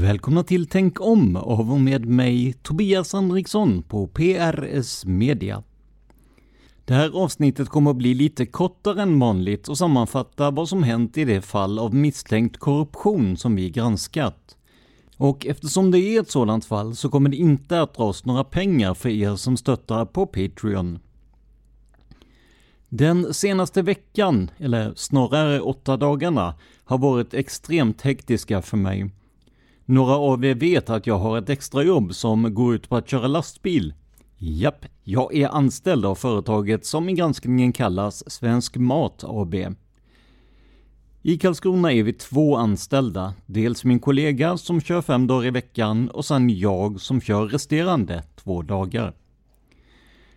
Välkomna till Tänk om av och med mig Tobias Henriksson på PRS Media. Det här avsnittet kommer att bli lite kortare än vanligt och sammanfatta vad som hänt i det fall av misstänkt korruption som vi granskat. Och eftersom det är ett sådant fall så kommer det inte att dras några pengar för er som stöttar på Patreon. Den senaste veckan, eller snarare 8 dagarna, har varit extremt hektiska för mig. Några av er vet att jag har ett extra jobb som går ut på att köra lastbil. Japp, jag är anställd av företaget som i granskningen kallas Svensk Mat AB. I Karlskrona är vi 2 anställda. Dels min kollega som kör 5 dagar i veckan och sen jag som kör resterande 2 dagar.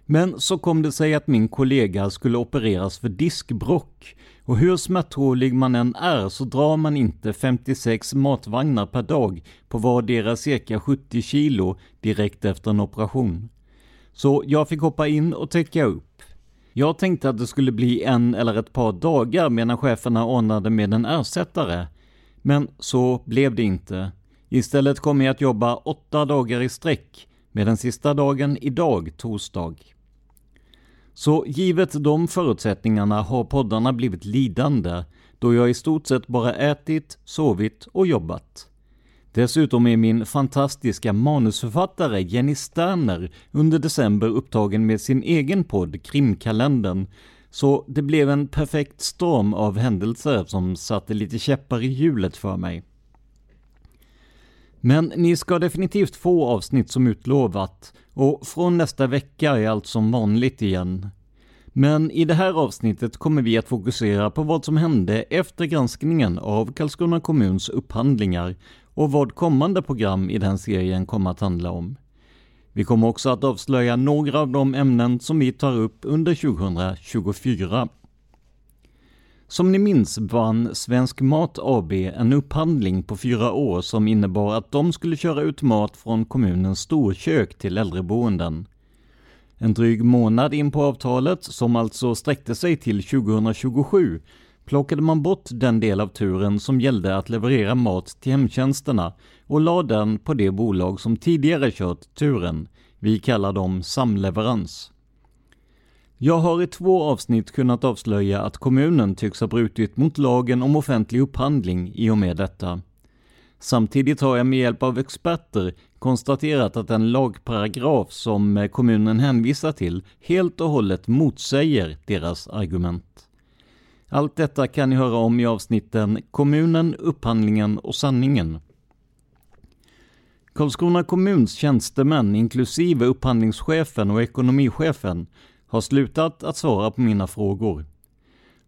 Men så kom det sig att min kollega skulle opereras för diskbrock. Och hur smärttålig man än är så drar man inte 56 matvagnar per dag på vardera cirka 70 kilo direkt efter en operation. Så jag fick hoppa in och täcka upp. Jag tänkte att det skulle bli 1 eller ett par dagar medan cheferna ordnade med en ersättare. Men så blev det inte. Istället kom jag att jobba 8 dagar i sträck med den sista dagen idag, torsdag. Så givet de förutsättningarna har poddarna blivit lidande då jag i stort sett bara ätit, sovit och jobbat. Dessutom är min fantastiska manusförfattare Jenny Stärner under december upptagen med sin egen podd Krimkalendern, så det blev en perfekt storm av händelser som satte lite käppar i hjulet för mig. Men ni ska definitivt få avsnitt som utlovat och från nästa vecka är allt som vanligt igen. Men i det här avsnittet kommer vi att fokusera på vad som hände efter granskningen av Karlskrona kommuns upphandlingar och vad kommande program i den serien kommer att handla om. Vi kommer också att avslöja några av de ämnen som vi tar upp under 2024. Som ni minns vann Svensk Mat AB en upphandling på 4 år som innebar att de skulle köra ut mat från kommunens storkök till äldreboenden. En dryg månad in på avtalet, som alltså sträckte sig till 2027, plockade man bort den del av turen som gällde att leverera mat till hemtjänsterna och lade den på det bolag som tidigare kört turen. Vi kallar dem Samleverans. Jag har i 2 avsnitt kunnat avslöja att kommunen tycks ha brutit mot lagen om offentlig upphandling i och med detta. Samtidigt har jag med hjälp av experter konstaterat att en lagparagraf som kommunen hänvisar till helt och hållet motsäger deras argument. Allt detta kan ni höra om i avsnitten Kommunen, upphandlingen och sanningen. Karlskrona kommuns tjänstemän inklusive upphandlingschefen och ekonomichefen har slutat att svara på mina frågor.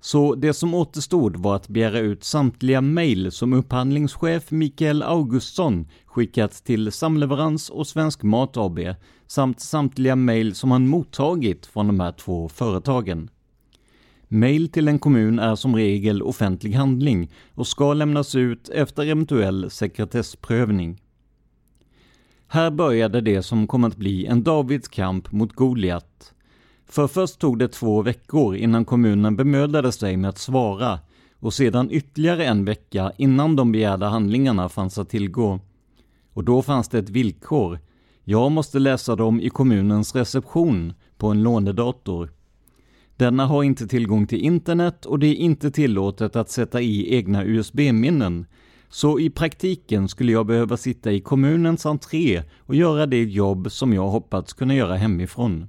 Så det som återstod var att begära ut samtliga mejl som upphandlingschef Mikael Augustsson skickat till Samleverans och Svensk Mat AB samt samtliga mejl som han mottagit från de här två företagen. Mejl till en kommun är som regel offentlig handling och ska lämnas ut efter eventuell sekretessprövning. Här började det som kom att bli en Davids kamp mot Goliat. För först tog det 2 veckor innan kommunen bemödade sig med att svara och sedan ytterligare 1 vecka innan de begärda handlingarna fanns att tillgå. Och då fanns det ett villkor. Jag måste läsa dem i kommunens reception på en lånedator. Denna har inte tillgång till internet och det är inte tillåtet att sätta i egna USB-minnen. Så i praktiken skulle jag behöva sitta i kommunens entré och göra det jobb som jag hoppats kunna göra hemifrån.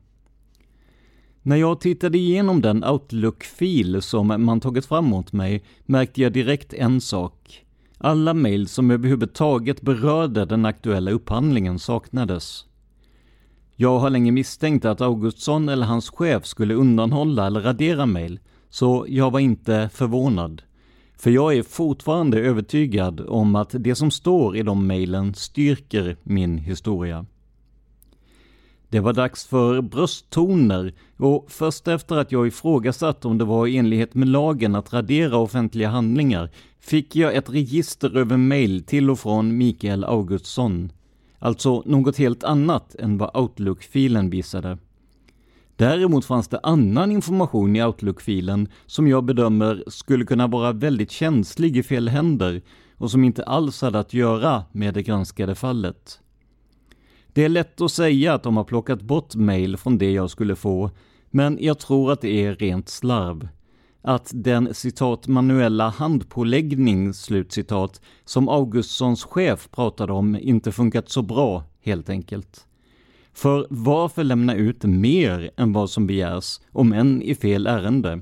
När jag tittade igenom den Outlook-fil som man tagit fram åt mig märkte jag direkt en sak. Alla mejl som överhuvudtaget berörde den aktuella upphandlingen saknades. Jag har länge misstänkt att Augustsson eller hans chef skulle undanhålla eller radera mejl, så jag var inte förvånad. För jag är fortfarande övertygad om att det som står i de mejlen styrker min historia. Det var dags för brösttoner och först efter att jag ifrågasatt om det var i enlighet med lagen att radera offentliga handlingar fick jag ett register över mejl till och från Mikael Augustsson. Alltså något helt annat än vad Outlook-filen visade. Däremot fanns det annan information i Outlook-filen som jag bedömer skulle kunna vara väldigt känslig i fel händer och som inte alls hade att göra med det granskade fallet. Det är lätt att säga att de har plockat bort mejl från det jag skulle få, men jag tror att det är rent slarv. Att den citat manuella handpåläggning slutcitat som Augustssons chef pratade om inte funkat så bra helt enkelt. För varför lämna ut mer än vad som begärs om än i fel ärende?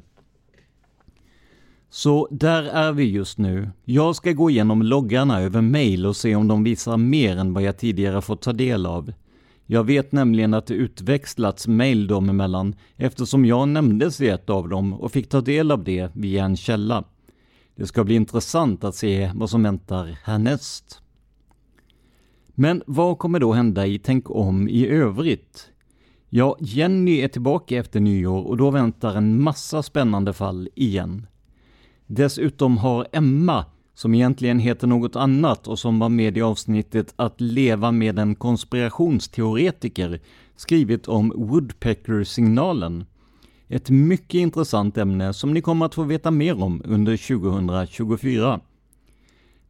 Så där är vi just nu. Jag ska gå igenom loggarna över mejl och se om de visar mer än vad jag tidigare fått ta del av. Jag vet nämligen att det utväxlats mejl dem emellan eftersom jag nämndes i ett av dem och fick ta del av det via en källa. Det ska bli intressant att se vad som väntar härnäst. Men vad kommer då hända i Tänk om i övrigt? Ja, Jenny är tillbaka efter nyår och då väntar en massa spännande fall igen. Dessutom har Emma, som egentligen heter något annat och som var med i avsnittet Att leva med en konspirationsteoretiker, skrivit om Woodpecker-signalen. Ett mycket intressant ämne som ni kommer att få veta mer om under 2024.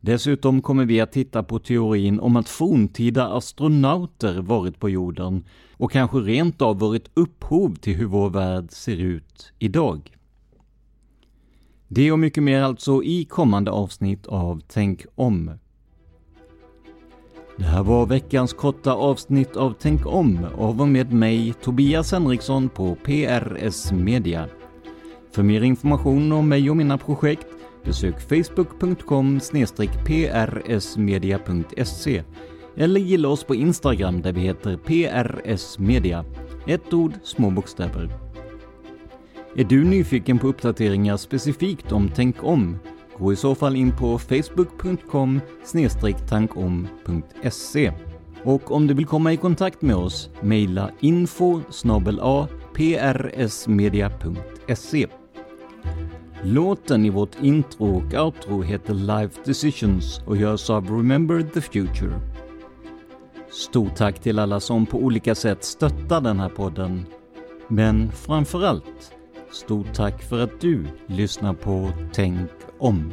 Dessutom kommer vi att titta på teorin om att forntida astronauter varit på jorden och kanske rent av varit upphov till hur vår värld ser ut idag. Det och mycket mer alltså i kommande avsnitt av Tänk om. Det här var veckans korta avsnitt av Tänk om av och med mig Tobias Henriksson på PRS Media. För mer information om mig och mina projekt besök facebook.com/prsmedia.se eller gilla oss på Instagram där vi heter PRS Media. Ett ord, små bokstäver. Är du nyfiken på uppdateringar specifikt om Tänk om? Gå i så fall in på facebook.com/tankom.se. Och om du vill komma i kontakt med oss, mejla info@prsmedia.se. Låten i vårt intro och outro heter Life Decisions och görs av Remember the Future. Stort tack till alla som på olika sätt stöttar den här podden. Men framförallt, stort tack för att du lyssnar på Tänk om.